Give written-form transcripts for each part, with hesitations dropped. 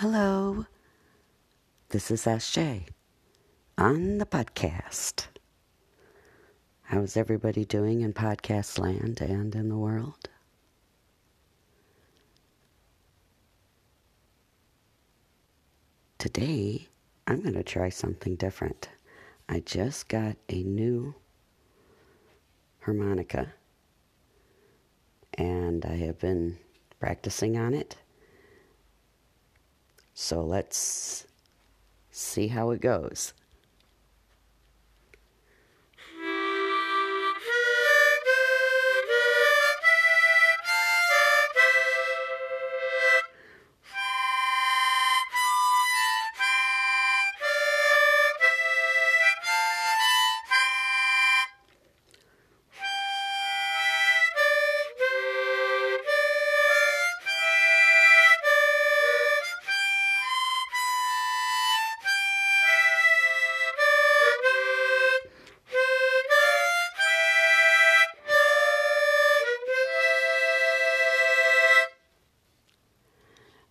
Hello, this is SJ on the podcast. How's everybody doing in podcast land and in the world? Today, I'm going to try something different. I just got a new harmonica, and I have been practicing on it. So let's see how it goes.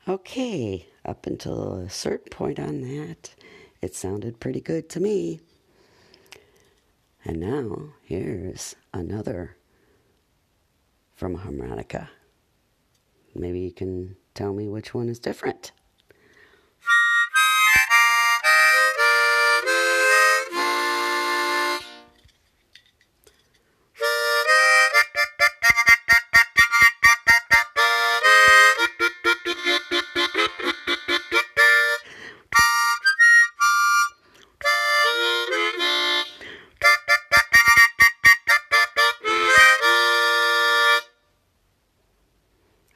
Okay, up until a certain point on that, it sounded pretty good to me. And now, here's another from a harmonica. Maybe you can tell me which one is different.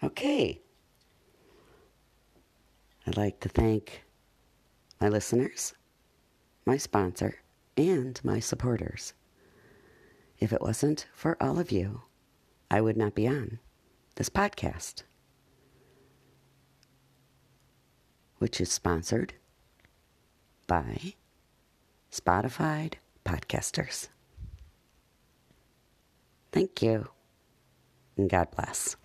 Okay, I'd like to thank my listeners, my sponsor, and my supporters. If it wasn't for all of you, I would not be on this podcast, which is sponsored by Spotify Podcasters. Thank you, and God bless.